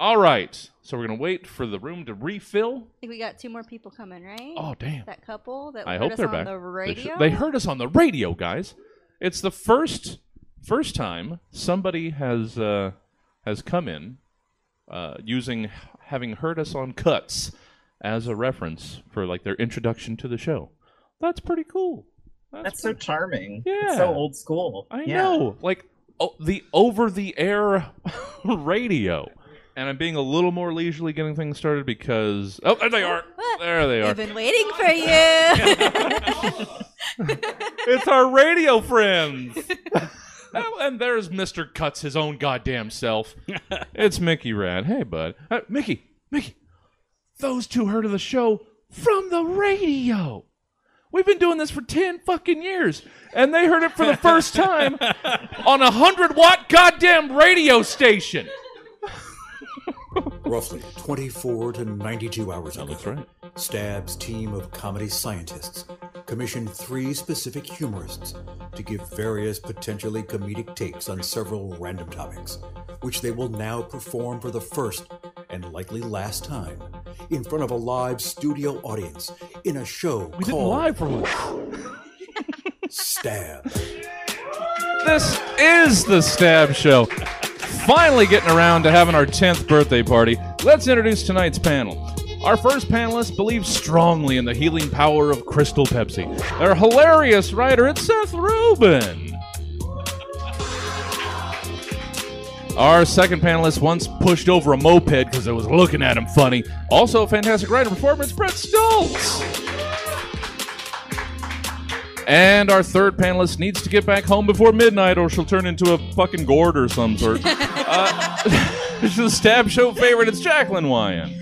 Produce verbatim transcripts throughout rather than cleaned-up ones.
All right. So we're going to wait for the room to refill. I think we got two more people coming, right? Oh, damn. That couple that I heard hope us they're on back. the radio. They, they heard us on the radio, guys. It's the first first time somebody has uh, has come in uh, using having heard us on Cuts as a reference for like their introduction to the show. That's pretty cool. That's, That's so charming. Yeah. It's so old school. I yeah. know. Like oh, the over-the-air radio. And I'm being a little more leisurely getting things started because... Oh, there they are. There they are. I've been waiting for you. It's our radio friends. Oh, and there's Mister Cuts, his own goddamn self. It's Mickey Rad. Hey, bud. Uh, Mickey, Mickey, those two heard of the show from the radio. We've been doing this for ten fucking years, and they heard it for the first time on a hundred-watt goddamn radio station. Roughly twenty-four to ninety-two hours ago, that's right, Stab's team of comedy scientists commissioned three specific humorists to give various potentially comedic takes on several random topics, which they will now perform for the first and likely last time in front of a live studio audience in a show we called live for Stab. This is the Stab Show. Finally getting around to having our tenth birthday party. Let's introduce tonight's panel. Our first panelist believes strongly in the healing power of Crystal Pepsi. Their hilarious writer, it's Seth Rubin. Our second panelist once pushed over a moped because it was looking at him funny. Also a fantastic writer performance, Brett Stults. And our third panelist needs to get back home before midnight or she'll turn into a fucking gourd or some sort. uh, this is the Stab Show favorite. It's Jaclyn Weiand.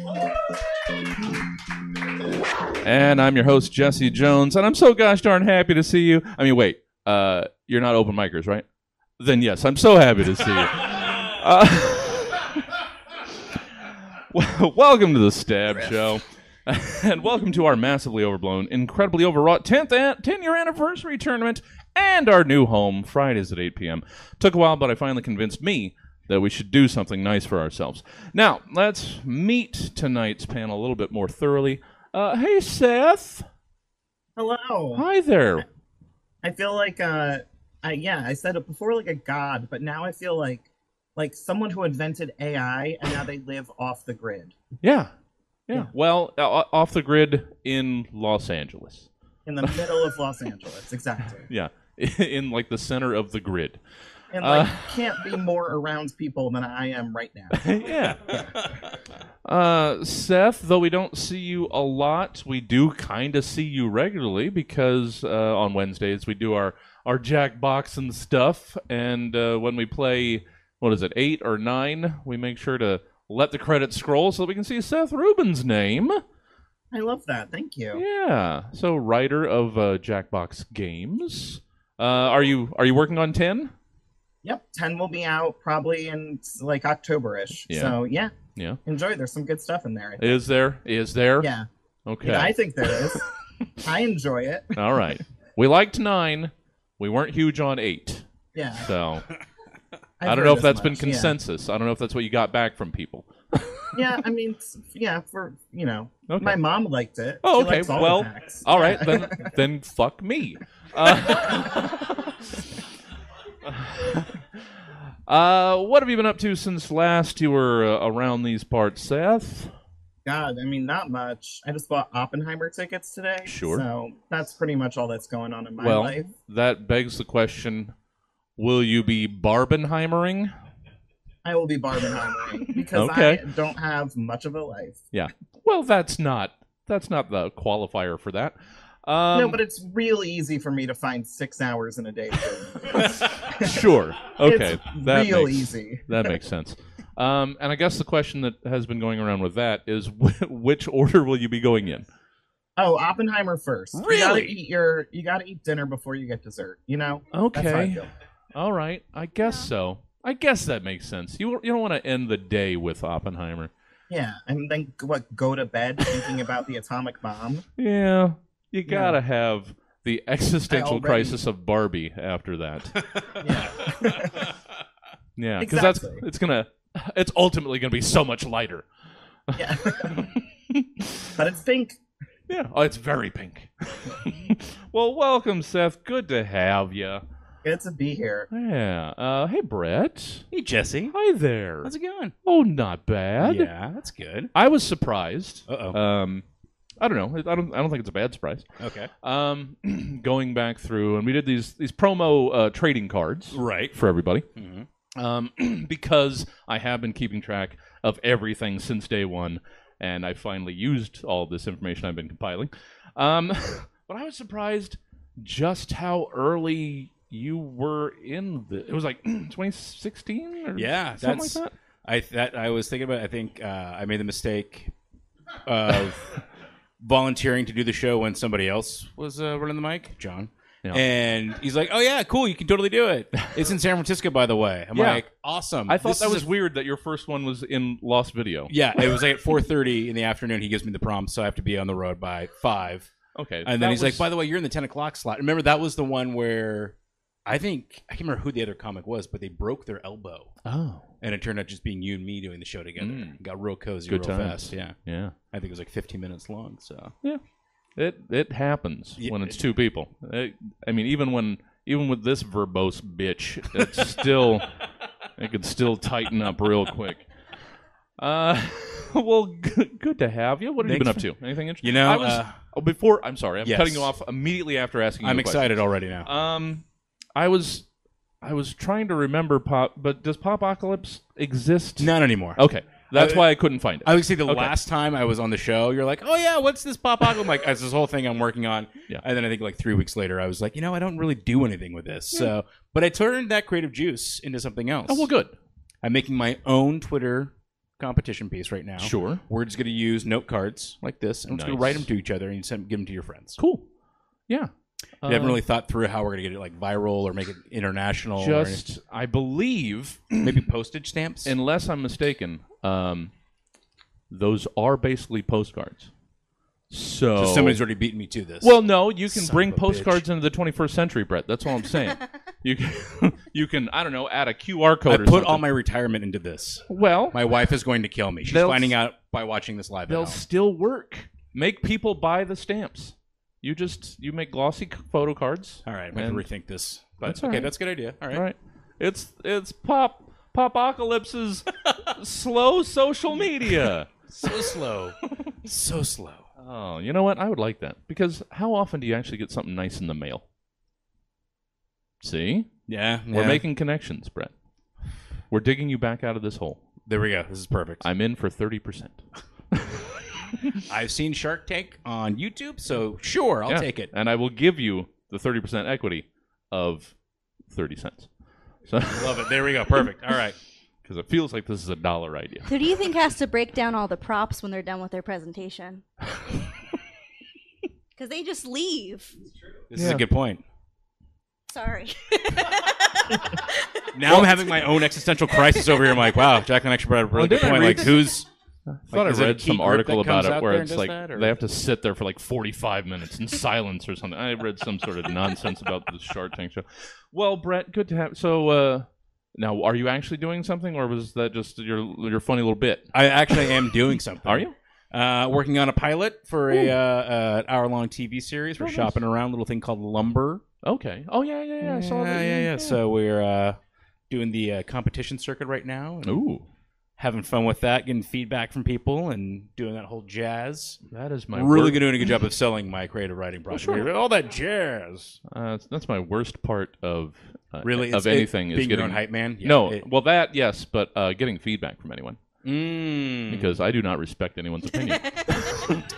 And I'm your host, Jesse Jones. And I'm so gosh darn happy to see you. I mean, wait. Uh, you're not open micers, right? Then yes, I'm so happy to see you. Uh, welcome to the Stab Show. And welcome to our massively overblown, incredibly overwrought tenth an- ten-year anniversary tournament and our new home, Fridays at eight p.m. Took a while, but I finally convinced me that we should do something nice for ourselves. Now, let's meet tonight's panel a little bit more thoroughly. Uh, hey, Seth. Hello. Hi there. I feel like, uh, I, yeah, I said it before like a god, but now I feel like like someone who invented A I and now they live off the grid. Yeah. Yeah. yeah, well, off the grid in Los Angeles. In the middle of Los Angeles, exactly. Yeah, in like the center of the grid. And like, uh, can't be more around people than I am right now. Yeah. uh, Seth, though we don't see you a lot, we do kind of see you regularly because uh, on Wednesdays we do our, our Jackbox and stuff. And uh, when we play, what is it, eight or nine, we make sure to let the credits scroll so that we can see Seth Rubin's name. I love that. Thank you. Yeah. So, writer of uh, Jackbox Games. Uh, are you are you working on ten? Yep. ten will be out probably in like October-ish. Yeah. So, yeah. Yeah. Enjoy. There's some good stuff in there. Is there? Is there? Yeah. Okay. Yeah, I think there is. I enjoy it. All right. We liked nine. We weren't huge on eight. Yeah. So... I've I don't know if that's much. been consensus. Yeah. I don't know if that's what you got back from people. Yeah, I mean, yeah, for, you know, okay. My mom liked it. Oh, she okay. All well, all right, then, then fuck me. Uh, uh, what have you been up to since last you were uh, around these parts, Seth? God, I mean, not much. I just bought Oppenheimer tickets today. Sure. So that's pretty much all that's going on in my well, life. Well, that begs the question... Will you be Barbenheimering? I will be Barbenheimering because okay. I don't have much of a life. Yeah. Well, that's not that's not the qualifier for that. Um, no, but it's really easy for me to find six hours in a day. Sure. Okay. It's that real makes, easy. That makes sense. Um, and I guess the question that has been going around with that is, which order will you be going in? Oh, Oppenheimer first. Really? You gotta eat your. You gotta eat dinner before you get dessert. You know. Okay. That's how I feel. All right, I guess yeah. so. I guess that makes sense. You you don't want to end the day with Oppenheimer. Yeah, and then what? Go to bed thinking about the atomic bomb. Yeah, you gotta yeah. have the existential already... crisis of Barbie after that. Yeah, yeah, because exactly. that's it's gonna It's ultimately going to be so much lighter. Yeah. But it's pink. Yeah. Oh, it's very pink. Well, welcome, Seth. Good to have you. Good to be here. Yeah. Uh, hey, Brett. Hey, Jesse. Hi there. How's it going? Oh, not bad. Yeah, that's good. I was surprised. Uh-oh. Um, I don't know. I don't. I don't think it's a bad surprise. Okay. Um, going back through, and we did these these promo uh, trading cards, right, for everybody. Mm-hmm. Um, because I have been keeping track of everything since day one, and I finally used all of this information I've been compiling. Um, but I was surprised just how early you were in the. It was like twenty sixteen, or yeah, something that's, like that. I that I was thinking about. It. I think uh, I made the mistake of. volunteering to do the show when somebody else was uh, running the mic, John. Yeah. And he's like, oh, yeah, cool. You can totally do it. It's in San Francisco, by the way. I'm yeah. like, awesome. I thought that was a... weird that your first one was in Lost Video. Yeah, it was like at four thirty in the afternoon. He gives me the prompt, so I have to be on the road by five. Okay. And then he's was... like, by the way, you're in the ten o'clock slot. Remember, that was the one where I think, I can't remember who the other comic was, but they broke their elbow. Oh. And it turned out just being you and me doing the show together. Mm. Got real cozy, Good real times. fast. Yeah, yeah. I think it was like fifteen minutes long. So yeah, it it happens yeah. when it's two people. It, I mean, even when even with this verbose bitch, it's still it could still tighten up real quick. Uh, well, g- good to have you. What have Thanks. you been up to? Anything interesting? You know, I was, uh, oh, before I'm sorry, I'm yes. cutting you off immediately after asking. I'm you excited questions. already now. Um, I was. I was trying to remember Pop, but does Popocalypse exist? Not anymore. Okay. That's uh, why I couldn't find it. I would say the okay. last time I was on the show, you're like, oh, yeah, what's this Popocalypse? I'm like, it's this whole thing I'm working on. Yeah. And then I think like three weeks later, I was like, you know, I don't really do anything with this. Yeah. So, but I turned that creative juice into something else. Oh, well, good. I'm making my own Twitter competition piece right now. Sure. We're just going to use note cards like this. And nice. We're just going to write them to each other and send, give them to your friends. Cool. Yeah. We haven't really thought through how we're going to get it like viral or make it international. Just, or I believe... maybe postage stamps? Unless I'm mistaken, um, those are basically postcards. So, so somebody's already beaten me to this. Well, no, you can Son bring postcards bitch. into the twenty-first century, Brett. That's all I'm saying. you can, you can, I don't know, add a Q R code I or put something. All my retirement into this. Well... my wife is going to kill me. She's finding out by watching this live. They'll still work. Make people buy the stamps. You just, you make glossy photo cards. All right, I'm going to rethink this. But that's okay, right. that's a good idea. All right. All right. It's it's Pop Popocalypse's slow social media. So slow. So slow. Oh, you know what? I would like that. Because how often do you actually get something nice in the mail? See? Yeah. We're yeah. making connections, Brett. We're digging you back out of this hole. There we go. This is perfect. I'm in for thirty percent. I've seen Shark Tank on YouTube, so sure, I'll yeah. take it. And I will give you the thirty percent equity of thirty cents. So love it. There we go. Perfect. All right. Because it feels like this is a dollar idea. Who do you think has to break down all the props when they're done with their presentation? Because they just leave. It's true. This yeah. is a good point. Sorry. Now well, I'm having my own existential crisis over here. I'm like, wow, Jaclyn actually brought a really well, good point. Like, who's... I thought like, I read some article about it where it's like they have to sit there for like forty-five minutes in silence or something. I read some sort of nonsense about the Shark Tank show. Well, Brett, good to have. So uh, now, are you actually doing something, or was that just your your funny little bit? I actually am doing something. Are you uh, working on a pilot for a uh, uh, an hour long T V series? We're oh, shopping nice. around a little thing called Lumber. Okay. Oh yeah, yeah, yeah. yeah I saw that. Yeah, yeah, yeah. So we're uh, doing the uh, competition circuit right now. And Ooh. having fun with that, getting feedback from people, and doing that whole jazz. That is my really good, doing a good job of selling my creative writing project. Well, sure. All that jazz. Uh, that's my worst part of uh, really of anything it, is getting your own hype man. Yeah, no, it, well that yes, but uh, getting feedback from anyone mm. because I do not respect anyone's opinion.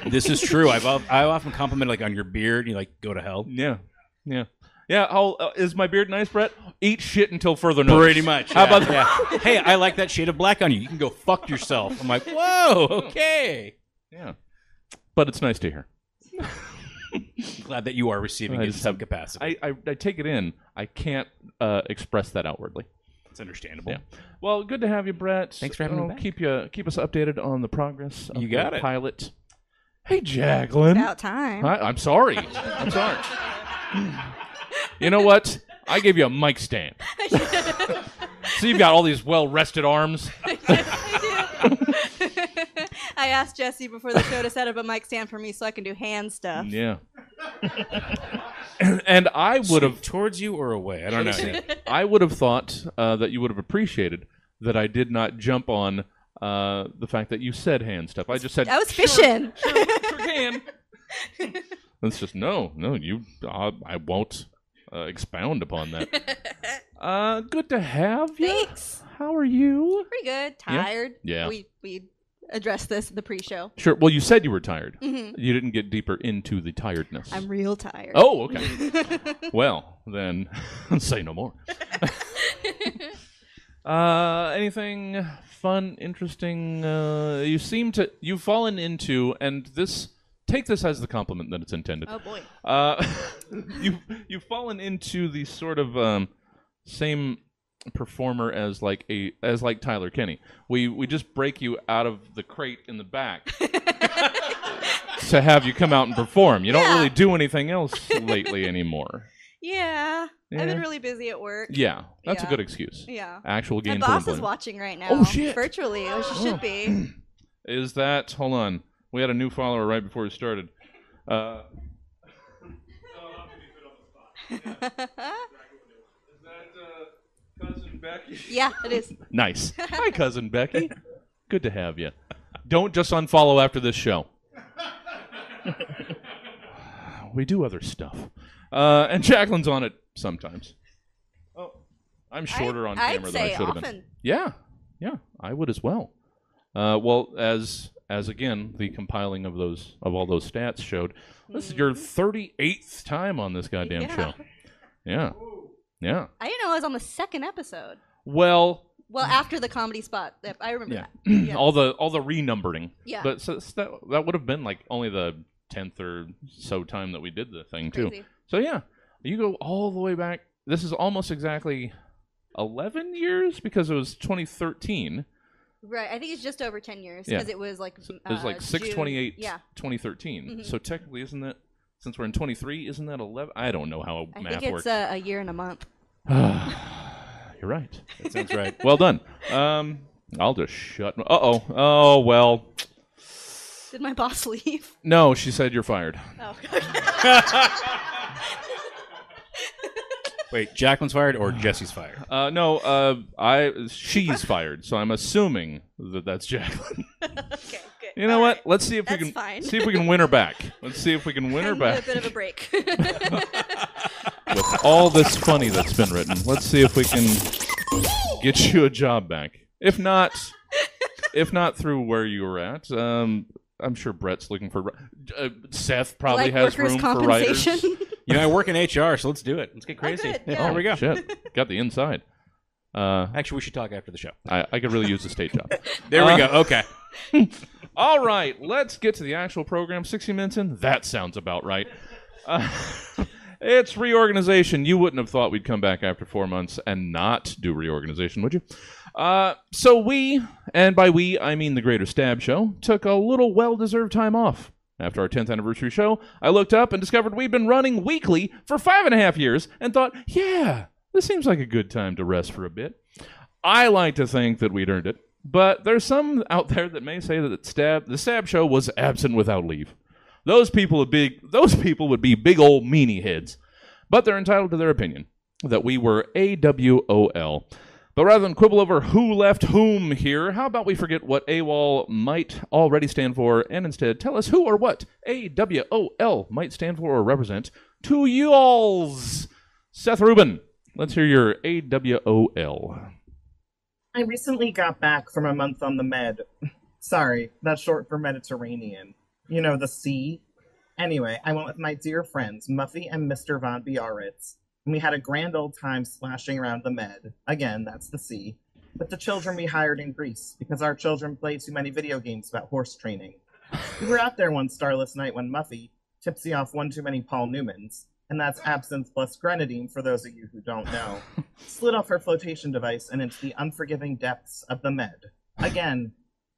This is true. I've I often compliment like on your beard. And you like go to hell. Yeah, yeah. Yeah, I'll, uh, is my beard nice, Brett? Eat shit until further notice. Pretty much. Yeah, How about that? Yeah. Hey, I like that shade of black on you. You can go fuck yourself. I'm like, whoa, okay. Yeah. But it's nice to hear. Glad that you are receiving I it in some capacity. I, I, I take it in. I can't uh, express that outwardly. It's understandable. Yeah. Well, good to have you, Brett. Thanks for having oh, me back. Keep, you, keep us updated on the progress of you got the it. pilot. Hey, Jaclyn. It's about time. I, I'm sorry. I'm sorry. You know what? I gave you a mic stand. So you've got all these well-rested arms. I do. I asked Jesse before the show to set up a mic stand for me so I can do hand stuff. Yeah. And I would have... Towards you or away? I don't know. I would have thought uh, that you would have appreciated that I did not jump on uh, the fact that you said hand stuff. I just said... I was fishing. Sure, sure, sure can. That's just, no, no, you... Uh, I won't uh, expound upon that. Uh, good to have you. Thanks. How are you? Pretty good. Tired. Yeah. yeah. We... we address this in the pre-show. Sure. Well, you said you were tired. Mm-hmm. You didn't get deeper into the tiredness. I'm real tired. Oh, okay. Well, then say no more. uh, anything fun, interesting? Uh, you seem to... You've fallen into, and this... Take this as the compliment that it's intended. Oh, boy. Uh, you've, you've fallen into the sort of um, same... performer as like a as like Tyler Kenny. We we just break you out of the crate in the back to have you come out and perform. You yeah. don't really do anything else lately anymore. Yeah. yeah. I've been really busy at work. Yeah. That's yeah. a good excuse. Yeah. Actual game. My boss is watching right now. Oh shit. Virtually. Or she should be. Is that hold on. We had a new follower right before we started. Uh Is that uh Cousin Becky? Yeah, it is. Nice. Hi, Cousin Becky. Good to have you. Don't just unfollow after this show. We do other stuff. Uh, and Jaclyn's on it sometimes. Oh, I'm shorter I, on I'd camera than I should often. have been. Yeah, yeah, I would as well. Uh, well, as as again, the compiling of those of all those stats showed, this mm. is your thirty-eighth time on this goddamn yeah. show. Yeah. Yeah. I didn't know I was on the second episode. Well, well, after the comedy spot, I remember yeah. that. Yeah. all the all the renumbering. Yeah. But so, so that that would have been like only the tenth or so time that we did the thing too. Crazy. So yeah, you go all the way back. This is almost exactly eleven years because it was twenty thirteen. Right. I think it's just over ten years because yeah. it was like so uh, it was like six twenty-eight yeah. twenty thirteen. Mm-hmm. So technically, isn't that? Since we're in twenty-three, isn't that eleven? I don't know how math works. I think it's a, a year and a month. You're right. That sounds right. Well done. Um, I'll just shut. Uh oh. Oh well. Did my boss leave? No, she said you're fired. Oh. Wait, Jaclyn's fired or Jesse's fired? Uh, no, uh, I she's fired. So I'm assuming that that's Jaclyn. Okay. You know All what? Right. Let's see if That's we can fine. see if we can win her back. Let's see if we can win her back. A bit of a break. With all this funny that's been written, let's see if we can get you a job back. If not, if not through where you were at, um, I'm sure Brett's looking for. Uh, Seth probably like has room for writers. You know, I work in H R, so let's do it. Let's get crazy. Oh, yeah. oh, there we go. Shit. Got the inside. Uh, Actually, we should talk after the show. I, I could really use a state job. There uh, we go. Okay. All right, let's get to the actual program. sixty minutes in, that sounds about right. Uh, it's reorganization. You wouldn't have thought we'd come back after four months and not do reorganization, would you? Uh, so we, and by we, I mean the Greater Stab Show, took a little well-deserved time off. After our tenth anniversary show, I looked up and discovered we'd been running weekly for five and a half years and thought, yeah, this seems like a good time to rest for a bit. I like to think that we'd earned it. But there's some out there that may say that Stab, the Stab Show was absent without leave. Those people would be those people would be big old meanie heads. But they're entitled to their opinion that we were AWOL. But rather than quibble over who left whom here, how about we forget what AWOL might already stand for and instead tell us who or what AWOL might stand for or represent to you alls. Seth Rubin, let's hear your AWOL. I recently got back from a month on the Med. Sorry, that's short for Mediterranean. You know, the sea. Anyway, I went with my dear friends, Muffy and Mister Von Biarritz, and we had a grand old time splashing around the Med. Again, that's the sea. With the children we hired in Greece, because our children played too many video games about horse training. We were out there one starless night when Muffy, tipsy off one too many Paul Newmans, and that's absinthe plus grenadine for those of you who don't know, slid off her flotation device and into the unforgiving depths of the Med. Again,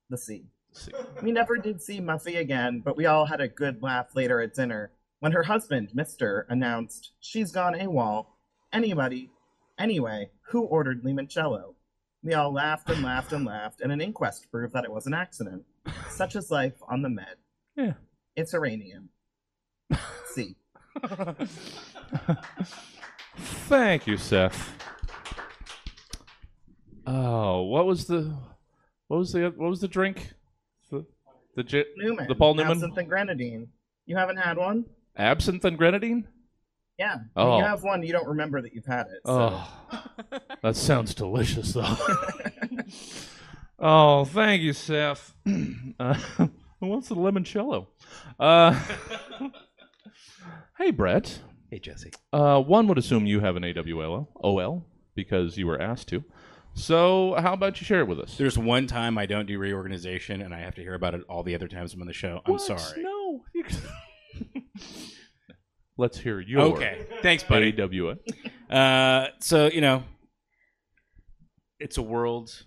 the sea. sea. We never did see Muffy again, but we all had a good laugh later at dinner when her husband, Mister, announced she's gone AWOL. Anybody, anyway, who ordered limoncello? We all laughed and laughed and laughed, and an inquest proved that it was an accident. Such is life on the Med. Yeah. It's Iranian. See. Thank you, Seth. Oh, what was the, what was the, what was the drink? The, the, j Newman. the Paul Newman? Absinthe and grenadine. You haven't had one? Absinthe and grenadine? Yeah. Oh. When you have one, you don't remember that you've had it. So. Oh, that sounds delicious, though. Oh, thank you, Seth. Uh, who wants the limoncello? Uh, hey, Brett. Hey, Jesse. Uh, one would assume you have an A W O L because you were asked to. So how about you share it with us? There's one time I don't do reorganization, and I have to hear about it all the other times I'm on the show. I'm what? sorry. No. Let's hear your okay. Thanks, buddy. A W O L. Uh, so, you know, it's a world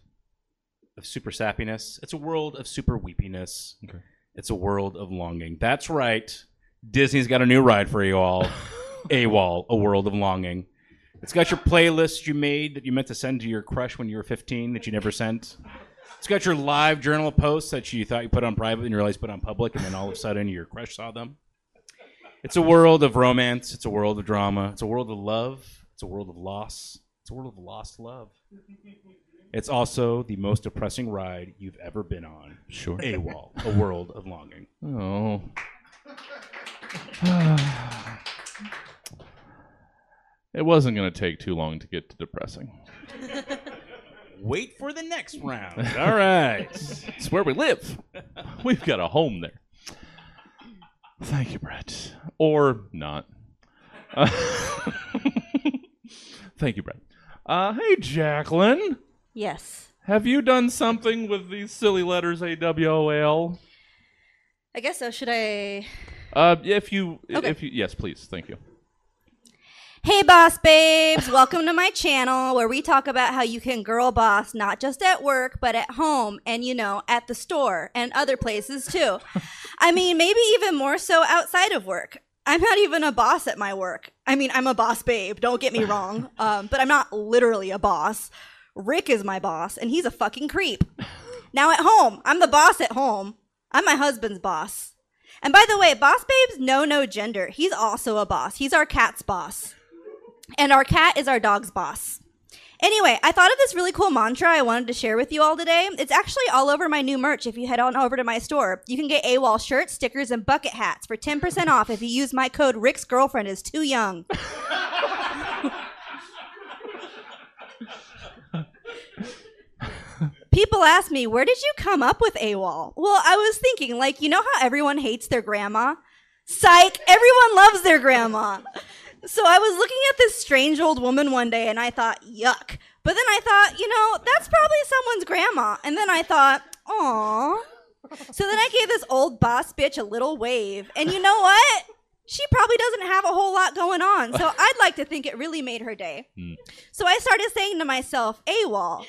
of super sappiness. It's a world of super weepiness. Okay. It's a world of longing. That's right. Disney's got a new ride for you all. AWOL, A World of Longing. It's got your playlist you made that you meant to send to your crush when you were fifteen that you never sent. It's got your live journal posts that you thought you put on private and you realized you put on public, and then all of a sudden your crush saw them. It's a world of romance. It's a world of drama. It's a world of love. It's a world of loss. It's a world of lost love. It's also the most depressing ride you've ever been on. Sure. AWOL, A World of Longing. Oh. It wasn't going to take too long to get to depressing. Wait for the next round. All right. It's where we live. We've got a home there. Thank you, Brett. Or not. Uh, thank you, Brett. Uh, hey, Jaclyn. Yes. Have you done something with these silly letters A W O L? I guess so. Should I? Uh, if you, okay. if you, yes, please. Thank you. Hey, boss babes. Welcome to my channel where we talk about how you can girl boss not just at work, but at home and, you know, at the store and other places, too. I mean, maybe even more so outside of work. I'm not even a boss at my work. I mean, I'm a boss babe. Don't get me wrong. Um, but I'm not literally a boss. Rick is my boss, and he's a fucking creep. Now at home, I'm the boss at home. I'm my husband's boss. And by the way, boss babes know no gender. He's also a boss. He's our cat's boss. And our cat is our dog's boss. Anyway, I thought of this really cool mantra I wanted to share with you all today. It's actually all over my new merch. If you head on over to my store, you can get AWOL shirts, stickers, and bucket hats for ten percent off if you use my code Rick's Girlfriend Is Too Young. People ask me, where did you come up with AWOL? Well, I was thinking, like, you know how everyone hates their grandma? Psych, everyone loves their grandma. So I was looking at this strange old woman one day, and I thought, yuck. But then I thought, you know, that's probably someone's grandma. And then I thought, aw. So then I gave this old boss bitch a little wave. And you know what? She probably doesn't have a whole lot going on. So I'd like to think it really made her day. Mm. So I started saying to myself, AWOL,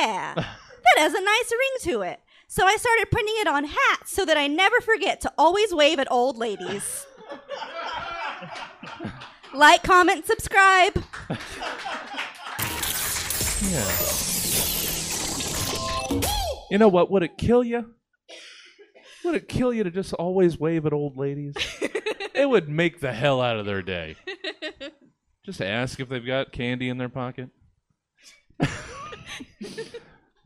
yeah, that has a nice ring to it. So I started printing it on hats so that I never forget to always wave at old ladies. Like, comment, subscribe. Yeah. You know what? Would it kill you? Would it kill you to just always wave at old ladies? It would make the hell out of their day. Just ask if they've got candy in their pocket.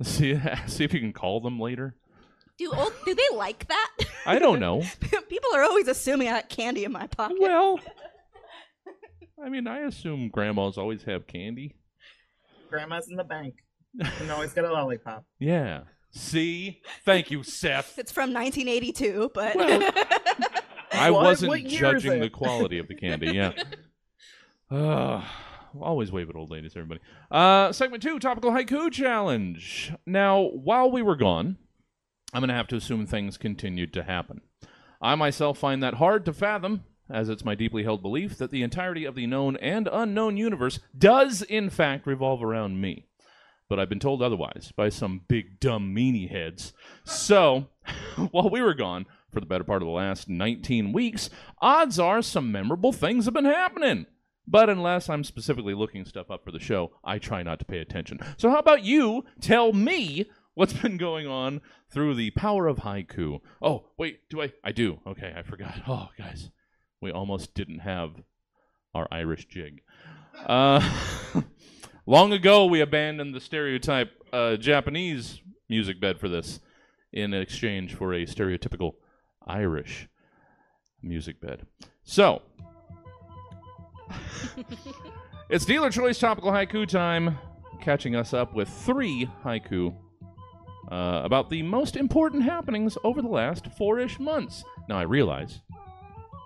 see, see if you can call them later. Do old, do they like that? I don't know. People are always assuming I got candy in my pocket. Well, I mean, I assume grandmas always have candy. Grandma's in the bank. And always get a lollipop. Yeah. See? Thank you, Seth. It's from nineteen eighty-two, but... Well, I what, wasn't what judging the quality of the candy, yeah. Uh, always wave at old ladies, everybody. Uh, segment two, Topical Haiku Challenge. Now, while we were gone... I'm going to have to assume things continued to happen. I myself find that hard to fathom, as it's my deeply held belief that the entirety of the known and unknown universe does, in fact, revolve around me. But I've been told otherwise by some big, dumb, meanie heads. So, while we were gone for the better part of the last nineteen weeks, odds are some memorable things have been happening. But unless I'm specifically looking stuff up for the show, I try not to pay attention. So how about you tell me what's been going on through the power of haiku? Oh, wait, do I? I do. Okay, I forgot. Oh, guys, we almost didn't have our Irish jig. Uh, long ago, we abandoned the stereotype uh, Japanese music bed for this in exchange for a stereotypical Irish music bed. So, it's Dealer Choice Topical Haiku time, catching us up with three haiku uh, about the most important happenings over the last four-ish months. Now, I realize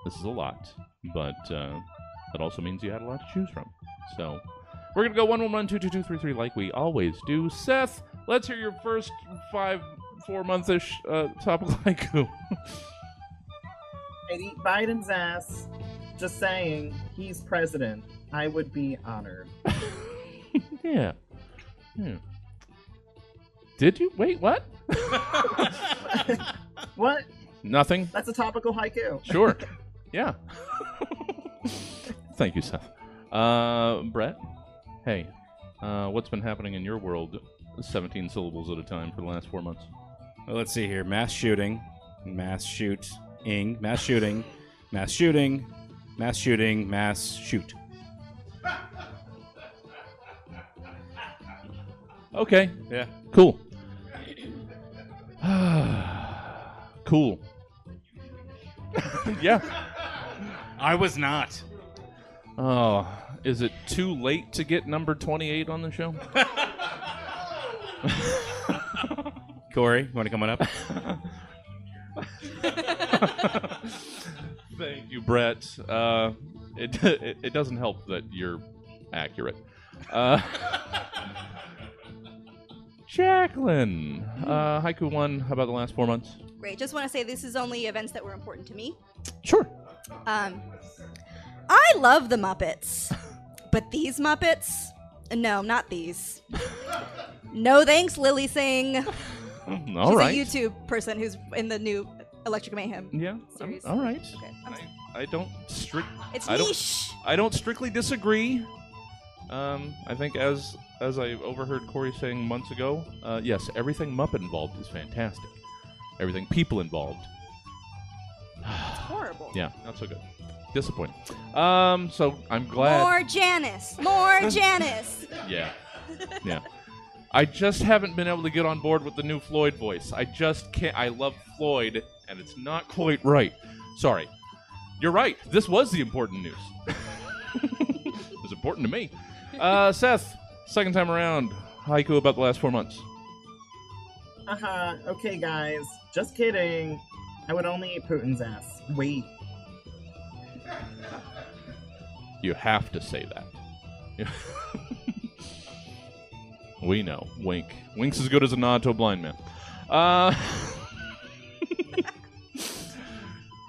this is a lot, but uh, that also means you had a lot to choose from. So, we're going to go one, one, one, two, two, two, three, three, like we always do. Seth, let's hear your first five, four-month-ish uh, topical haiku. I'd eat Biden's ass. Just saying, he's president. I would be honored. yeah. yeah. Did you? Wait, what? What? Nothing. That's a topical haiku. Sure. Yeah. Thank you, Seth. Uh, Brett, hey, uh, what's been happening in your world seventeen syllables at a time for the last four months? Well, let's see here. Mass shooting. Mass shoot-ing. Mass shooting. Mass shooting, mass shooting, mass shoot. Okay. Yeah. Cool. Cool. Yeah. I was not. Oh, is it too late to get number twenty-eight on the show? Corey, you want to come on up? Thank you, Brett. Uh, it, it it doesn't help that you're accurate. Uh, Jaclyn, uh, haiku one about the last four months. Great. Just want to say this is only events that were important to me. Sure. Um, I love the Muppets, but these Muppets? No, not these. No thanks, Lily Singh. All She's right. She's a YouTube person who's in the new Electric Mayhem. Yeah. All right. Okay. I, I don't strict. It's I niche. Don't, I don't strictly disagree. Um, I think as as I overheard Corey saying months ago, uh, yes, everything Muppet involved is fantastic. Everything people involved. It's horrible. Yeah, not so good. Disappointing. Um, so I'm glad. More Janice. More Janice. Yeah. Yeah. I just haven't been able to get on board with the new Floyd voice. I just can't. I love Floyd, and it's not quite right. Sorry. You're right. This was the important news. It was important to me. Uh, Seth, second time around, haiku about the last four months. Uh-huh. Okay, guys. Just kidding. I would only eat Putin's ass. Wait. You have to say that. We know. Wink. Wink's as good as a nod to a blind man. Uh, I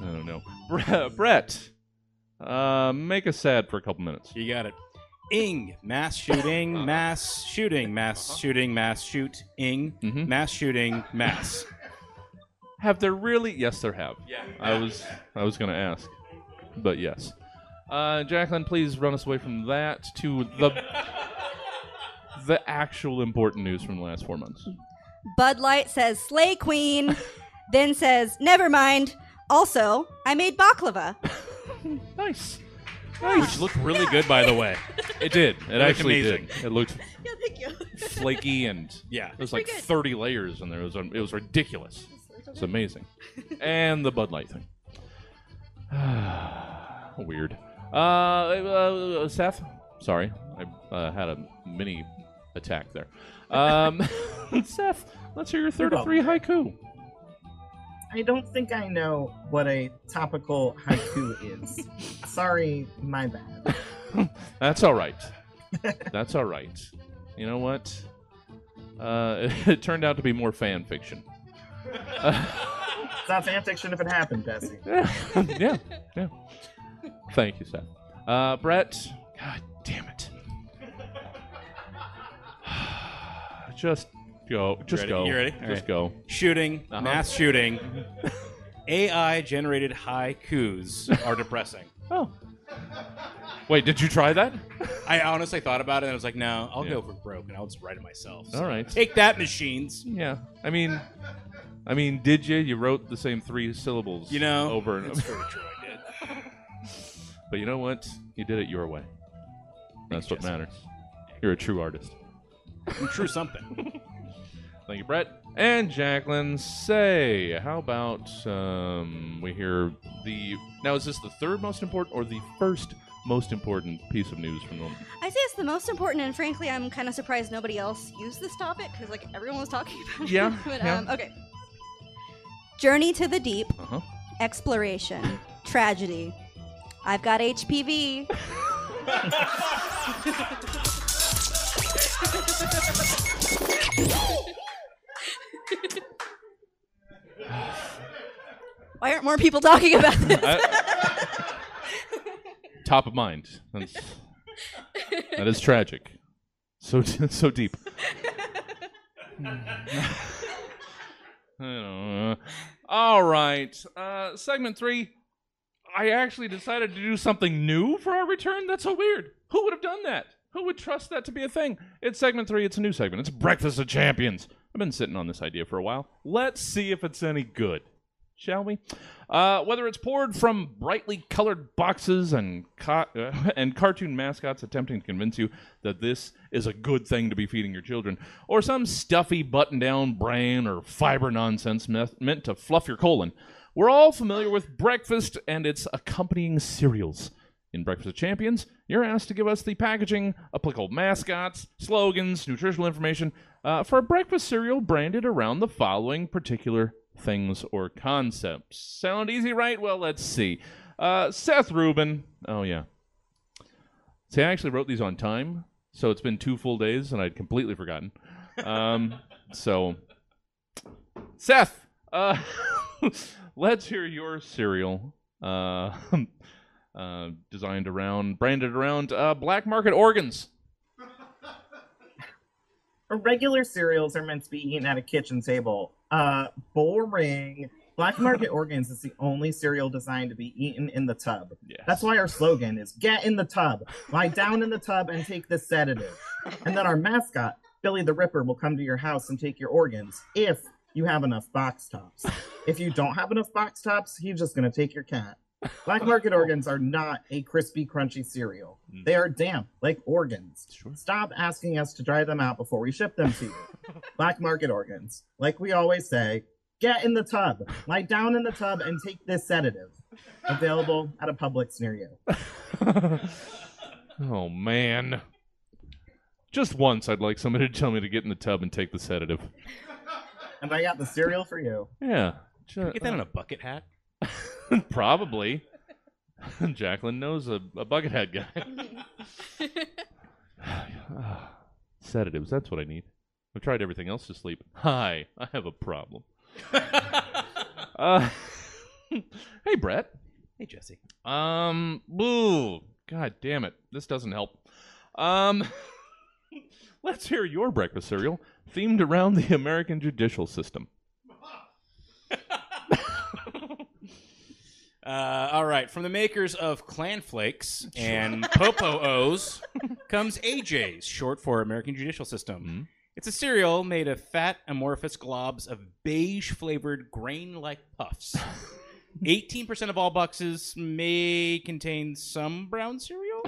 don't know. Bre- Brett, uh, make us sad for a couple minutes. You got it. Ing. Mass shooting, uh-huh. mass shooting, mass uh-huh. shooting, mass shoot. Ing. Mm-hmm. Mass shooting, mass. Have there really? Yes, there have. Yeah. I was, I was going to ask, but yes. Uh, Jaclyn, please run us away from that to the... the actual important news from the last four months. Bud Light says, slay queen, then says, never mind. Also, I made baklava. Nice. Nice. Which looked really yeah. good, by the way. It did. It, it actually did. It looked yeah, thank you. flaky and yeah. It was like thirty layers in there. It was, it was ridiculous. It's okay. Amazing. And the Bud Light thing. Weird. Uh, uh, Seth? Sorry. I uh, had a mini... attack there. Um, Seth, let's hear your third of three haiku. I don't think I know what a topical haiku is. Sorry, my bad. That's all right. That's all right. You know what? Uh, it, it turned out to be more fan fiction. Uh, it's not fan fiction if it happened, Bessie. Yeah, yeah, yeah. Thank you, Seth. Uh, Brett, God damn it. Just go. Just ready? go. You ready? Just right. go. Shooting. Uh-huh. Mass shooting. A I-generated haikus are depressing. Oh. Wait, did you try that? I honestly thought about it, and I was like, no, I'll yeah. go for broke, and I'll just write it myself. So. All right. Take that, machines. Yeah. I mean, I mean, did you? You wrote the same three syllables you know, over and over. That's very true, I did. But you know what? You did it your way. That's what matters. You're a true artist. I'm true something. Thank you, Brett. And Jaclyn, say, how about um, we hear the... Now, is this the third most important or the first most important piece of news from the moment? I say it's the most important, and frankly, I'm kind of surprised nobody else used this topic, because, like, everyone was talking about it. Yeah, but, yeah. Um, okay. Journey to the Deep. Uh-huh. Exploration. Tragedy. I've got H P V. Why aren't more people talking about this? I, top of mind. That's, that is tragic. So so deep. All right. Uh, segment three. I actually decided to do something new for our return. That's so weird. Who would have done that? Who would trust that to be a thing? It's segment three. It's a new segment. It's Breakfast of Champions. I've been sitting on this idea for a while. Let's see if it's any good, shall we? Uh, whether it's poured from brightly colored boxes and co- uh, and cartoon mascots attempting to convince you that this is a good thing to be feeding your children, or some stuffy button-down bran or fiber nonsense meth- meant to fluff your colon, we're all familiar with breakfast and its accompanying cereals. In Breakfast of Champions, you're asked to give us the packaging, applicable mascots, slogans, nutritional information uh, for a breakfast cereal branded around the following particular things or concepts. Sound easy, right? Well, let's see. Uh, Seth Rubin. Oh, yeah. See, I actually wrote these on time, so it's been two full days, and I'd completely forgotten. Um, so, Seth, uh, let's hear your cereal. Uh Uh, designed around, branded around uh, black market organs. Regular cereals are meant to be eaten at a kitchen table. Uh, boring. Black market organs is the only cereal designed to be eaten in the tub. Yes. That's why our slogan is, get in the tub, lie down in the tub and take this sedative. And then our mascot, Billy the Ripper, will come to your house and take your organs if you have enough box tops. If you don't have enough box tops, he's just going to take your cat. Black market organs are not a crispy, crunchy cereal. Mm. They are damp, like organs. Sure. Stop asking us to dry them out before we ship them to you. Black market organs. Like we always say, get in the tub. Lie down in the tub and take this sedative. Available at a Publix near you. Oh, man. Just once, I'd like somebody to tell me to get in the tub and take the sedative. And I got the cereal for you. Yeah. Just, get that uh, in a bucket hat? Probably. Jaclyn knows a, a bucket hat guy. Sedatives, that's what I need. I've tried everything else to sleep. Hi, I have a problem. uh, hey, Brett. Hey, Jesse. Um, boo. God damn it. This doesn't help. Um, let's hear your breakfast cereal themed around the American judicial system. Uh, all right, from the makers of Clan Flakes and Popo-O's comes A J's, short for American Judicial System. Mm-hmm. It's a cereal made of fat, amorphous globs of beige-flavored grain-like puffs. eighteen percent of all boxes may contain some brown cereal.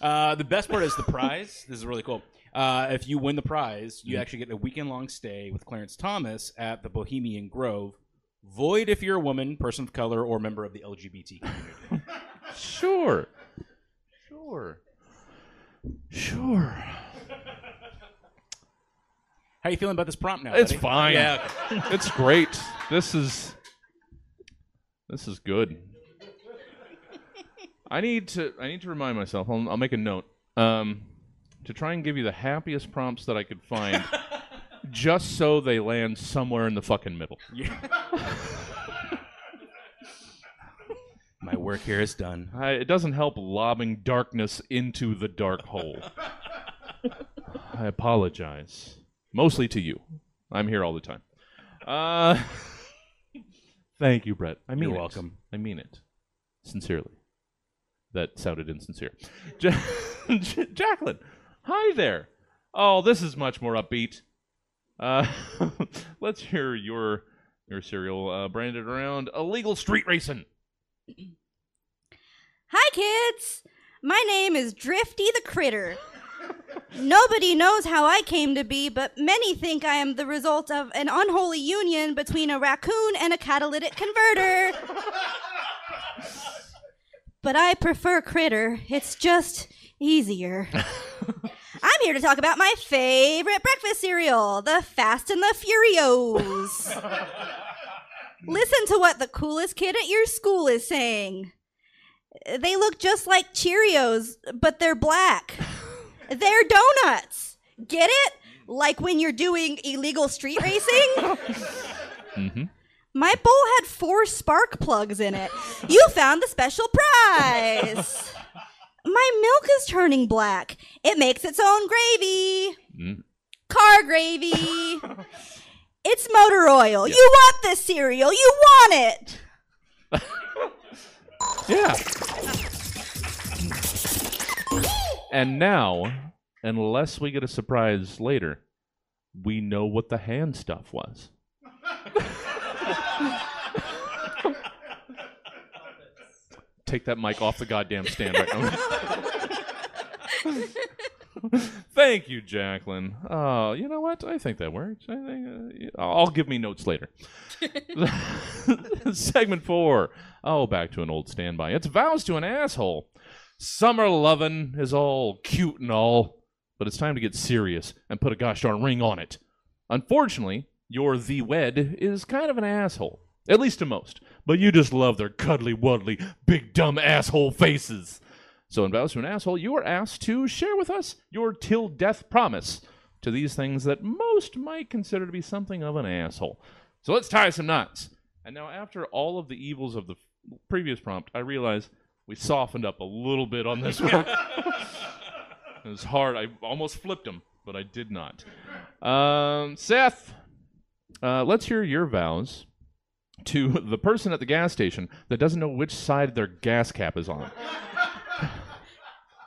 uh, the best part is the prize. This is really cool. Uh, if you win the prize, you mm-hmm. actually get a weekend-long stay with Clarence Thomas at the Bohemian Grove. Void if you're a woman, person of color, or member of the L G B T community. Sure. Sure. Sure. How are you feeling about this prompt now? It's buddy? Fine. Yeah. It's great. This is this is good. I need to I need to remind myself, I'll, I'll make a note, um, to try and give you the happiest prompts that I could find. Just so they land somewhere in the fucking middle. Yeah. My work here is done. I, it doesn't help lobbing darkness into the dark hole. I apologize. Mostly to you. I'm here all the time. Uh, thank you, Brett. I mean You're it. welcome. I mean it. Sincerely. That sounded insincere. Ja- Jaclyn, hi there. Oh, this is much more upbeat. Uh, let's hear your your serial uh, branded around illegal street racing. Hi, kids. My name is Drifty the Critter. Nobody knows how I came to be, but many think I am the result of an unholy union between a raccoon and a catalytic converter. But I prefer Critter. It's just easier. I'm here to talk about my favorite breakfast cereal, the Fast and the Furios. Listen to what the coolest kid at your school is saying. They look just like Cheerios, but they're black. They're donuts. Get it? Like when you're doing illegal street racing? Mm-hmm. My bowl had four spark plugs in it. You found the special prize. My milk is turning black. It makes its own gravy. Mm. Car gravy. It's motor oil. Yeah. You want this cereal. You want it. Yeah. And now, unless we get a surprise later, we know what the hand stuff was. Take that mic off the goddamn stand right now. Thank you, Jaclyn. Oh, uh, you know what? I think that works. I think uh, I'll give me notes later. Segment four. Oh, back to an old standby. It's vows to an asshole. Summer lovin' is all cute and all, but it's time to get serious and put a gosh darn ring on it. Unfortunately, your the wed is kind of an asshole, at least to most, but you just love their cuddly wuddly big dumb asshole faces. So in vows to an asshole, you are asked to share with us your till death promise to these things that most might consider to be something of an asshole. So let's tie some knots. And now, after all of the evils of the previous prompt, I realize we softened up a little bit on this one. It was hard. I almost flipped him, but I did not. Um, Seth, uh, let's hear your vows to the person at the gas station that doesn't know which side their gas cap is on.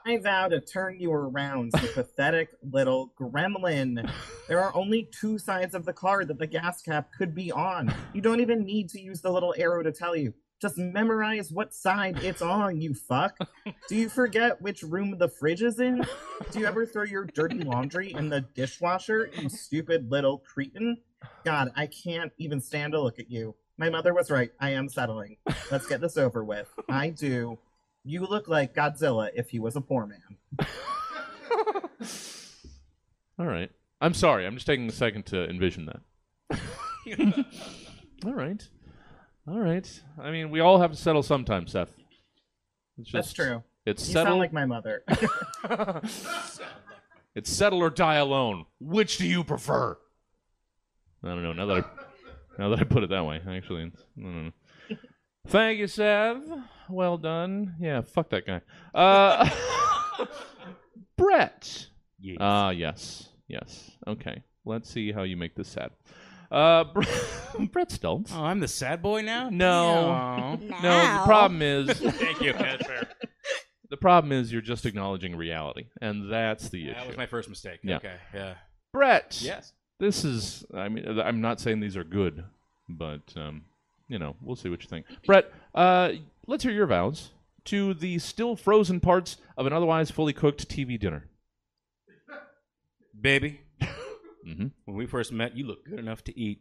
I vow to turn you around, you pathetic little gremlin. There are only two sides of the car that the gas cap could be on. You don't even need to use the little arrow to tell you. Just memorize what side it's on, you fuck. Do you forget which room the fridge is in? Do you ever throw your dirty laundry in the dishwasher, you stupid little cretin? God, I can't even stand to look at you. My mother was right. I am settling. Let's get this over with. I do. You look like Godzilla if he was a poor man. All right. I'm sorry. I'm just taking a second to envision that. All right. All right. I mean, we all have to settle sometime, Seth. It's just, that's true. It's you settle... sound like my mother. It's settle or die alone. Which do you prefer? I don't know. Now that I, now that I put it that way, actually. It's, I don't know. Thank you, Seth. Well done. Yeah, fuck that guy. Uh, Brett. Yes. Ah, uh, yes. Yes. Okay. Let's see how you make this sad. Uh, Brett Stults. Oh, I'm the sad boy now? No. No, no the problem is... Thank you. That's fair. The problem is you're just acknowledging reality, and that's the issue. That was my first mistake. Yeah. Okay, yeah. Brett. Yes. This is... I mean, I'm not saying these are good, but... Um, you know, we'll see what you think. Brett, uh, let's hear your vows to the still frozen parts of an otherwise fully cooked T V dinner. Baby, mm-hmm. When we first met, you looked good enough to eat.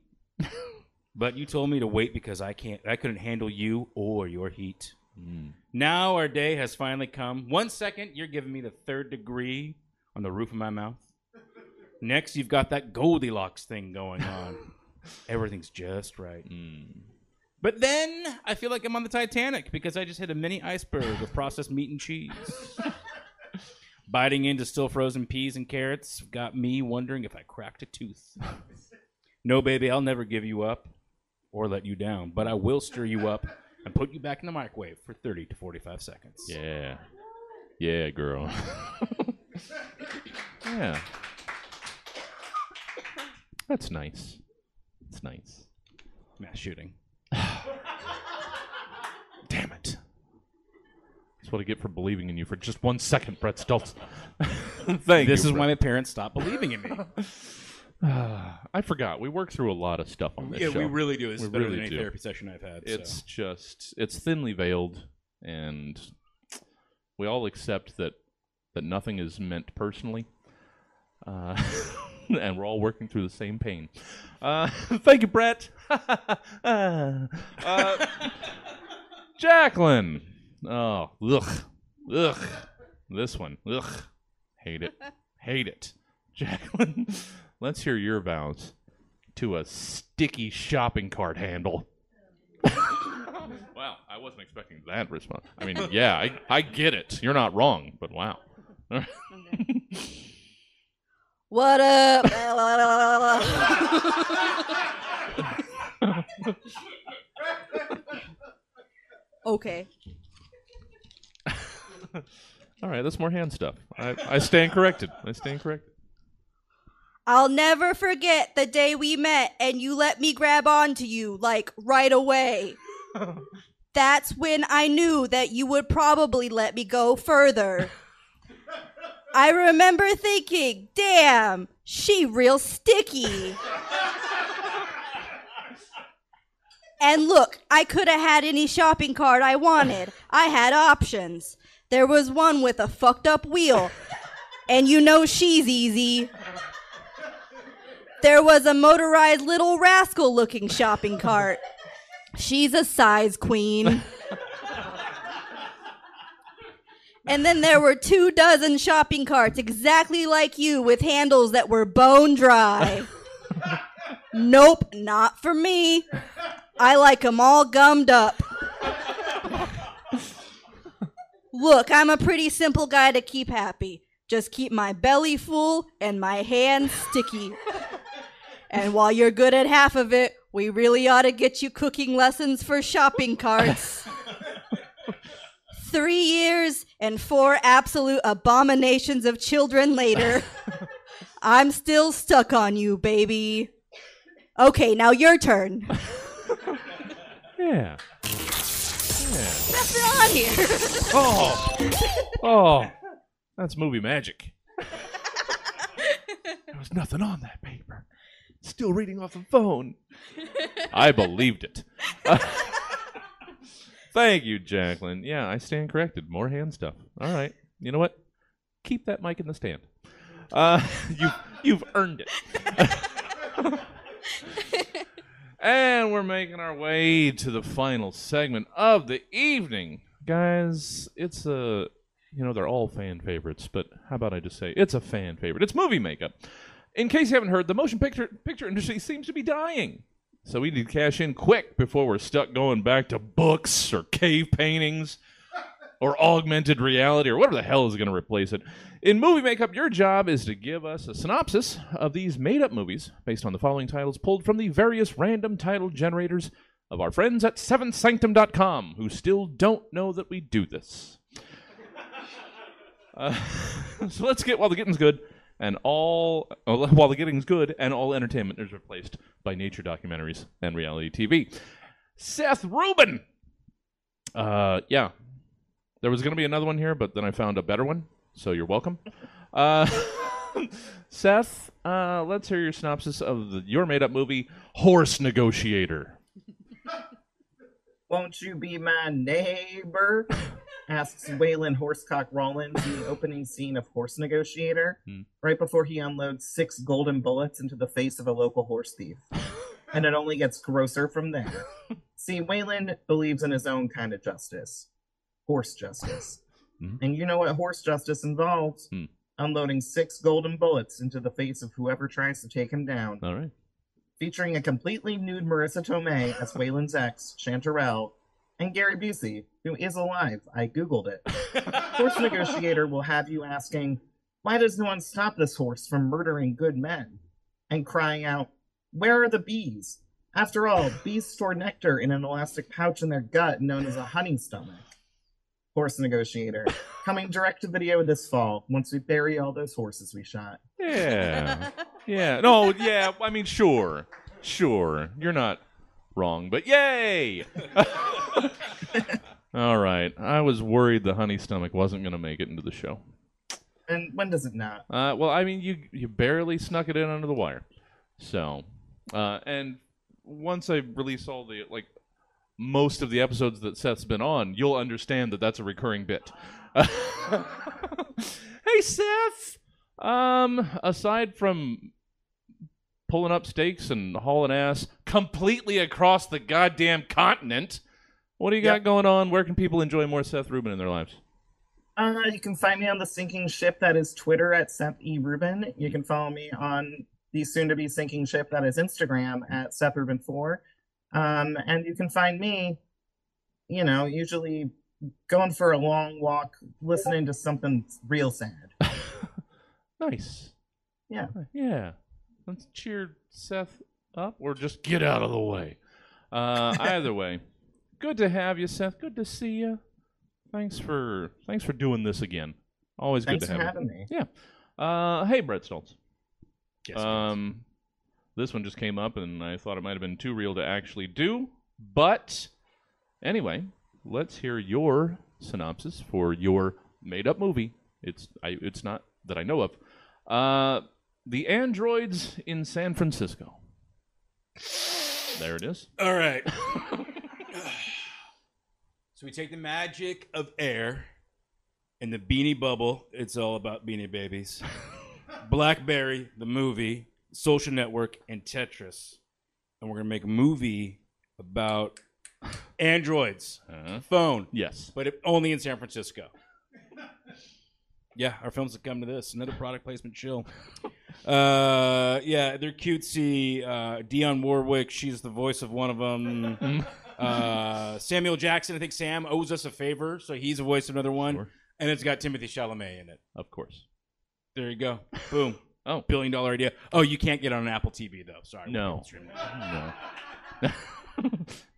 But you told me to wait because I can't. I couldn't handle you or your heat. Mm. Now our day has finally come. One second, you're giving me the third degree on the roof of my mouth. Next, you've got that Goldilocks thing going on. Everything's just right. Mm. But then I feel like I'm on the Titanic because I just hit a mini iceberg of processed meat and cheese. Biting into still frozen peas and carrots got me wondering if I cracked a tooth. No, baby, I'll never give you up or let you down, but I will stir you up and put you back in the microwave for thirty to forty-five seconds. Yeah. Yeah, girl. Yeah. That's nice. That's nice. Mass shooting. Damn it. That's That's what I get for believing in you for just one second, Brett Stults. Thank this you. This is Brett. Why my parents stopped believing in me. Uh, I forgot. We work through a lot of stuff on this yeah, show. We really do. It's we better really than any do. therapy session I've had. It's so. just, it's thinly veiled, and we all accept that, that nothing is meant personally, uh, and we're all working through the same pain. Uh, thank you, Brett. uh, Jaclyn. Oh, ugh. Ugh. This one. Ugh. Hate it. Hate it. Jaclyn. Let's hear your vows to a sticky shopping cart handle. Wow, I wasn't expecting that response. I mean, yeah, I, I get it. You're not wrong, but wow. What up? Okay. All right, that's more hand stuff. I, I stand corrected. I stand corrected. I'll never forget the day we met and you let me grab onto you, like, right away. That's when I knew that you would probably let me go further. I remember thinking, damn, she real sticky. And look, I could have had any shopping cart I wanted. I had options. There was one with a fucked up wheel. And you know she's easy. There was a motorized little rascal-looking shopping cart. She's a size queen. And then there were two dozen shopping carts exactly like you with handles that were bone dry. Nope, not for me. I like them all gummed up. Look, I'm a pretty simple guy to keep happy. Just keep my belly full and my hands sticky. And while you're good at half of it, we really ought to get you cooking lessons for shopping carts. Three years and four absolute abominations of children later, I'm still stuck on you, baby. Okay, now your turn. Yeah. Yeah. Nothing on here. Oh. Oh. That's movie magic. There was nothing on that paper. Still reading off the phone. I believed it. Uh, thank you, Jaclyn. Yeah, I stand corrected. More hand stuff. All right. You know what? Keep that mic in the stand. Uh, you, you've earned it. And we're making our way to the final segment of the evening. Guys, it's a, you know, they're all fan favorites, but how about I just say it's a fan favorite. It's movie makeup. In case you haven't heard, the motion picture picture industry seems to be dying. So we need to cash in quick before we're stuck going back to books or cave paintings or augmented reality or whatever the hell is going to replace it. In movie makeup, your job is to give us a synopsis of these made-up movies based on the following titles pulled from the various random title generators of our friends at seventh sanctum dot com, who still don't know that we do this. Uh, so let's get, while the getting's good, and all, while the getting's good, and all entertainment is replaced by nature documentaries and reality T V. Seth Rubin! Uh, yeah. There was going to be another one here, but then I found a better one, so you're welcome. Uh, Seth, uh, let's hear your synopsis of the, your made-up movie, Horse Negotiator. Won't you be my neighbor? Asks Waylon Horsecock Rollins in the opening scene of Horse Negotiator, hmm. right before he unloads six golden bullets into the face of a local horse thief. And it only gets grosser from there. See, Waylon believes in his own kind of justice. Horse justice. Hmm. And you know what horse justice involves? Hmm. Unloading six golden bullets into the face of whoever tries to take him down. All right. Featuring a completely nude Marissa Tomei as Waylon's ex, Chanterelle, and Gary Busey, who is alive. I Googled it. Horse Negotiator will have you asking, why does no one stop this horse from murdering good men? And crying out, where are the bees? After all, bees store nectar in an elastic pouch in their gut known as a honey stomach. Horse Negotiator, coming direct to video this fall once we bury all those horses we shot. Yeah. Yeah. No, yeah. I mean, sure. Sure. You're not wrong, but yay! All right. I was worried the honey stomach wasn't going to make it into the show. And when does it not? Uh, well, I mean, you you barely snuck it in under the wire. So, uh, and once I release all the, like, most of the episodes that Seth's been on, you'll understand that that's a recurring bit. Hey, Seth! Um, aside from pulling up stakes and hauling ass completely across the goddamn continent, what do you yep. got going on? Where can people enjoy more Seth Rubin in their lives? Uh, you can find me on the sinking ship that is Twitter at Seth E. Rubin. You can follow me on the soon-to-be sinking ship that is Instagram at Seth Rubin four. Um, and you can find me, you know, usually going for a long walk, listening to something real sad. Nice. Yeah. Yeah. Let's cheer Seth up or just get out of the way. Uh, either way, good to have you, Seth. Good to see you. Thanks for thanks for doing this again. Always good thanks to have you. Thanks for having me. Yeah. Uh, hey, Brett Stults. Yes, um, this one just came up, and I thought it might have been too real to actually do. But anyway, let's hear your synopsis for your made-up movie. It's I, it's not that I know of. Uh, the Androids in San Francisco. There it is. All right. So we take the magic of air and the Beanie Bubble. It's all about Beanie Babies. Blackberry, the movie, Social Network, and Tetris. And we're going to make a movie about androids. Uh-huh. Phone. Yes. But it, only in San Francisco. Yeah, our films have come to this. Another product placement chill. Uh, yeah, they're cutesy. Uh, Dionne Warwick, she's the voice of one of them. Uh, Samuel Jackson, I think Sam owes us a favor, so he's a voice of another one. Sure. And it's got Timothy Chalamet in it. Of course. There you go. Boom. Oh. Billion dollar idea. Oh, you can't get on an Apple T V, though. Sorry. No. No.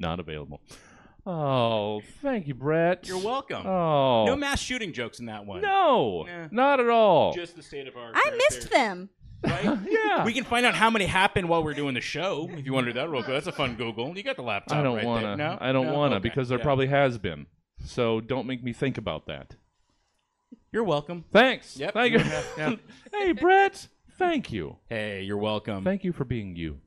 Not available. Oh, thank you, Brett. You're welcome. Oh. No mass shooting jokes in that one. No. Nah. Not at all. Just the state of our... I missed them. Right? Yeah. We can find out how many happened while we're doing the show. If you want to do that real quick, that's a fun Google. You got the laptop. I don't right want to. No? I don't no? want to okay. because there yeah. probably has been. So don't make me think about that. You're welcome. Thanks. Yep. Thank you. Yeah. Hey, Brett. Thank you. Hey, you're welcome. Thank you for being you.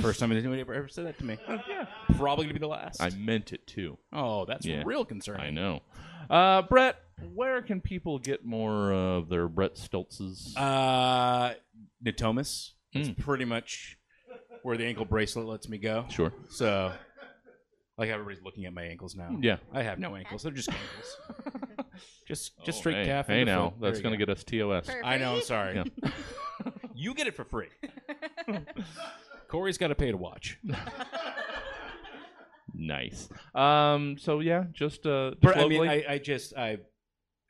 First time anybody ever, ever said that to me. Oh, yeah. Probably gonna be the last. I meant it too. Oh, that's yeah. real concerning. I know. Uh, Brett, where can people get more of their Brett Stultses? Uh, Natomas. It's mm. pretty much where the ankle bracelet lets me go. Sure. So, like, everybody's looking at my ankles now. Yeah, I have no ankles. They're just ankles. just, just oh, straight hey, calf. Hey, now foot. That's gonna go. Get us T O S. Perfect. I know. I'm sorry. Yeah. You get it for free. Corey's got to pay to watch. Nice. Um, so yeah, just uh, just I mean, I, I just I,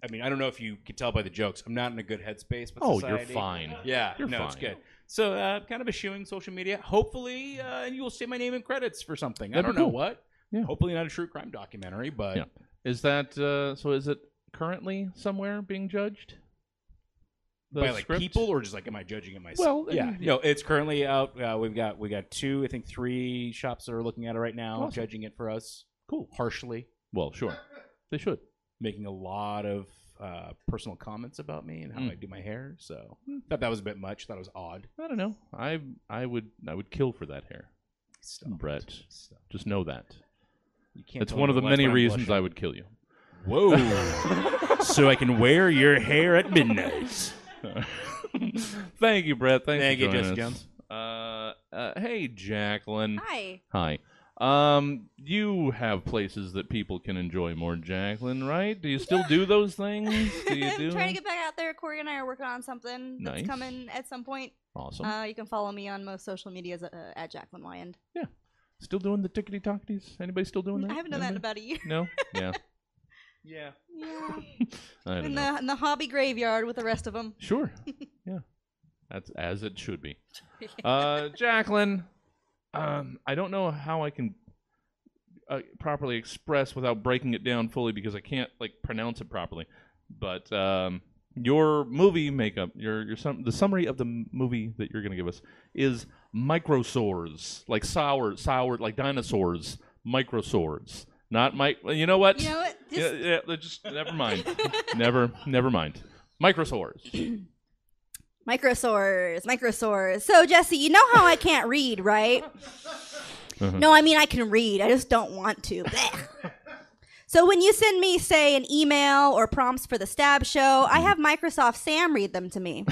I mean, I don't know if you could tell by the jokes. I'm not in a good headspace. But oh, society. You're fine. Yeah, you're no, fine. It's good. So uh, kind of eschewing social media. Hopefully, uh, and you will see my name in credits for something. That'd I don't know cool. what. Yeah. Hopefully, not a true crime documentary. But yeah. is that uh, so? Is it currently somewhere being judged? By like script? People or just like am I judging it myself? Well, yeah, you know, it's currently out. Uh, we've got we got two, I think three shops that are looking at it right now, awesome. Judging it for us. Cool, harshly. Well, sure, they should making a lot of uh, personal comments about me and how mm. I do my hair. So mm. thought that was a bit much. Thought it was odd. I don't know. I I would I would kill for that hair, Stop Brett. It. Stop. Just know that. You can't. It's one of the many reasons blushing. I would kill you. Whoa! So I can wear your hair at midnight. Thank you, Brett. Thanks Thank for you, Jesse Jones. Uh, uh, hey, Jaclyn. Hi. Hi. Um, you have places that people can enjoy more, Jaclyn, right? Do you still yeah. do those things? Do you do? I'm trying to get back out there. Corey and I are working on something that's nice. Coming at some point. Awesome. Uh, you can follow me on most social medias uh, at Jaclyn Weiand. Yeah. Still doing the tickety-tocketies? Anybody still doing that? I haven't done Anybody? That in about a year. No? Yeah. Yeah. Yeah. I don't in, the, know. in the hobby graveyard with the rest of them. Sure. Yeah. That's as it should be. Uh, Jaclyn, um, I don't know how I can uh, properly express without breaking it down fully because I can't like pronounce it properly. But um, your movie makeup, your your sum the summary of the movie that you're going to give us is microsaurs, like sour, sour, like dinosaurs, microsaurs. Not Mike. You know what? You know what? This... Yeah, yeah, just never mind. never, never mind. Microsaurs. Microsaurs. Microsaurs. So, Jesse, you know how I can't read, right? Uh-huh. No, I mean I can read. I just don't want to. So when you send me, say, an email or prompts for the Stab show, I have Microsoft Sam read them to me.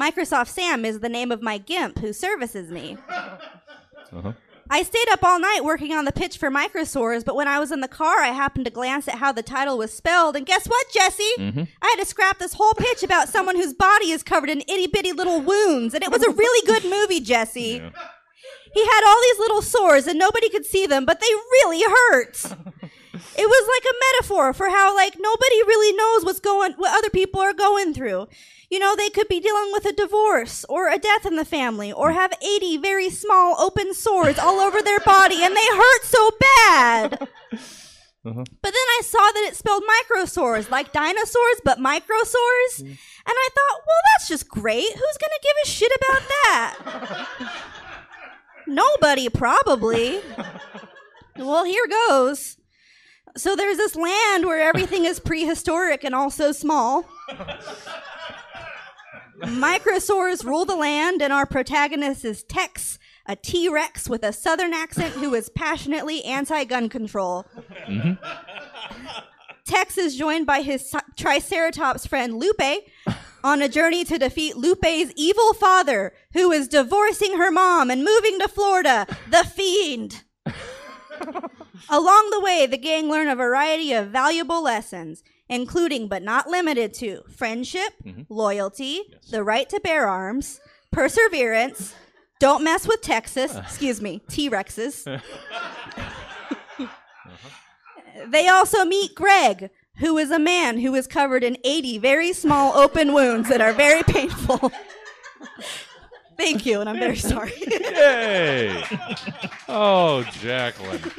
Microsoft Sam is the name of my GIMP who services me. Uh-huh. I stayed up all night working on the pitch for Microsaurs, but when I was in the car, I happened to glance at how the title was spelled, and guess what, Jesse? Mm-hmm. I had to scrap this whole pitch about someone whose body is covered in itty-bitty little wounds, and it was a really good movie, Jesse. Yeah. He had all these little sores, and nobody could see them, but they really hurt. It was like a metaphor for how, like, nobody really knows what's going, what other people are going through. You know, they could be dealing with a divorce or a death in the family or have eighty very small open sores all over their body, and they hurt so bad. Uh-huh. But then I saw that it spelled microsaurs, like dinosaurs, but microsaurs. And I thought, well, that's just great. Who's going to give a shit about that? Nobody, probably. Well, here goes. So there's this land where everything is prehistoric and also small. Microsaurs rule the land, and our protagonist is Tex, a T-Rex with a southern accent who is passionately anti-gun control. Mm-hmm. Tex is joined by his Triceratops friend Lupe on a journey to defeat Lupe's evil father, who is divorcing her mom and moving to Florida, the Fiend. Along the way, the gang learn a variety of valuable lessons, including but not limited to friendship, mm-hmm. loyalty, yes. the right to bear arms, perseverance, don't mess with Texas, uh. excuse me, T-Rexes. uh-huh. They also meet Greg, who is a man who is covered in eighty very small open wounds that are very painful. Thank you, and I'm very sorry. Yay! Oh, Jaclyn.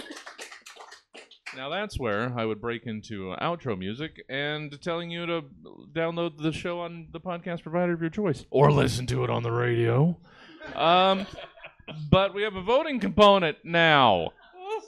Now that's where I would break into outro music and telling you to download the show on the podcast provider of your choice. Or listen to it on the radio. Um, but we have a voting component now.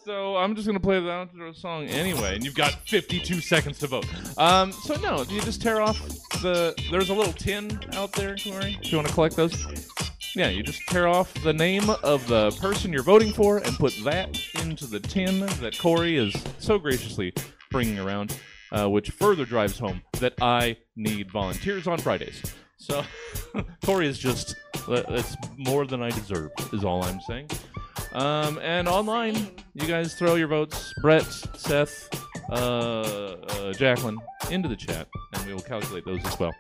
So I'm just going to play the outro song anyway, and you've got fifty-two seconds to vote. Um, so no, do you just tear off the... There's a little tin out there, Corey. Do you want to collect those? Yeah, you just tear off the name of the person you're voting for and put that into the tin that Corey is so graciously bringing around, uh, which further drives home that I need volunteers on Fridays. So Corey is just... That's more than I deserve, is all I'm saying. Um, and online, you guys throw your votes, Brett, Seth, uh, uh, Jaclyn, into the chat, and we will calculate those as well.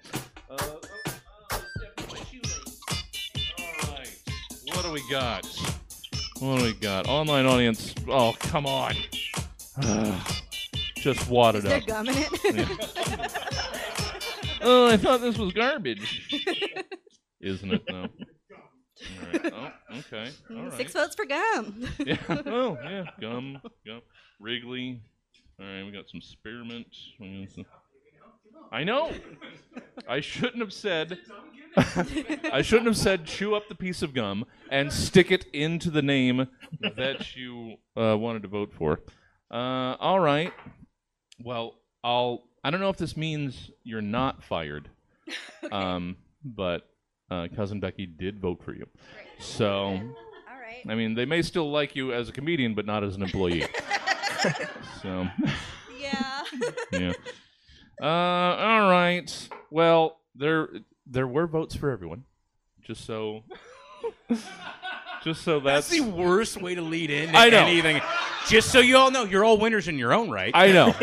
Uh, oh, oh, all right, what do we got? What do we got? Online audience, oh, come on. Just wad it up. Is there gum in it? Yeah. Oh, I thought this was garbage. Isn't it, though? All right. Oh, okay. All right. Six votes for gum. Yeah. Oh, yeah. Gum. Gum. Wrigley. All right. We got some spearmint. Some... I know. I shouldn't have said. I shouldn't have said. Chew up the piece of gum and stick it into the name that you uh, wanted to vote for. Uh, all right. Well, I'll. I don't know if this means you're not fired, okay. um, but. Uh, Cousin Becky did vote for you. Great. So, all right. I mean, they may still like you as a comedian, but not as an employee. So, yeah. Yeah. Uh, all right. Well, there there were votes for everyone. Just so, just so that's, that's the worst way to lead in to I know. anything. Just so you all know, you're all winners in your own right. I know.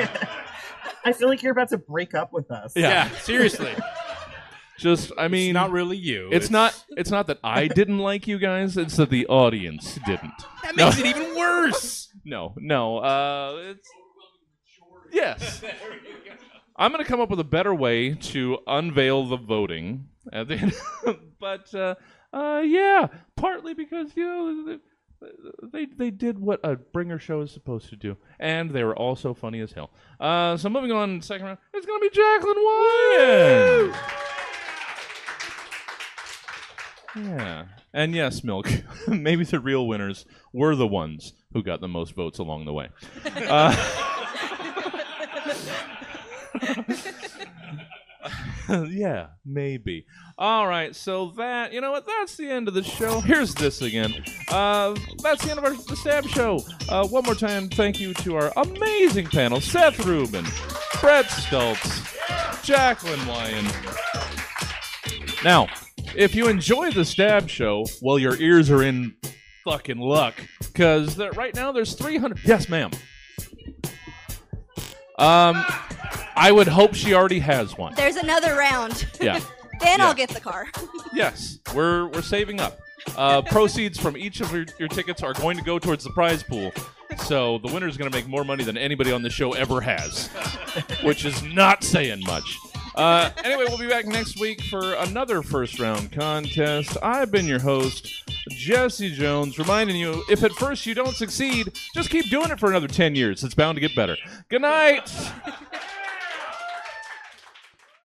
I feel like you're about to break up with us. Yeah, yeah, seriously. Just, I mean, it's not really you. It's, it's not. It's not that I didn't like you guys. It's that the audience didn't. That makes no. it even worse. No, no. Uh, it's yes. I'm gonna come up with a better way to unveil the voting at the end. But uh, uh, yeah, partly because you know they they did what a bringer show is supposed to do, and they were also funny as hell. Uh, so moving on, second round, it's gonna be Jaclyn Weiand. Yeah, And yes, Milk, maybe the real winners were the ones who got the most votes along the way. Uh, yeah, maybe. All right, so that, you know what, that's the end of the show. Here's this again. Uh, that's the end of our the Stab Show. Uh, one more time, thank you to our amazing panel, Seth Rubin, Brett Stults, Jaclyn Weiand. Now, if you enjoy the Stab Show, well, your ears are in fucking luck, because right now there's three hundred. Yes, ma'am. Um... I would hope she already has one. There's another round. Yeah. Then yeah. I'll get the car. Yes. We're we're saving up. Uh, proceeds from each of your, your tickets are going to go towards the prize pool. So the winner is going to make more money than anybody on the show ever has, which is not saying much. Uh, anyway, we'll be back next week for another first round contest. I've been your host, Jesse Jones, reminding you, if at first you don't succeed, just keep doing it for another ten years. It's bound to get better. Good night.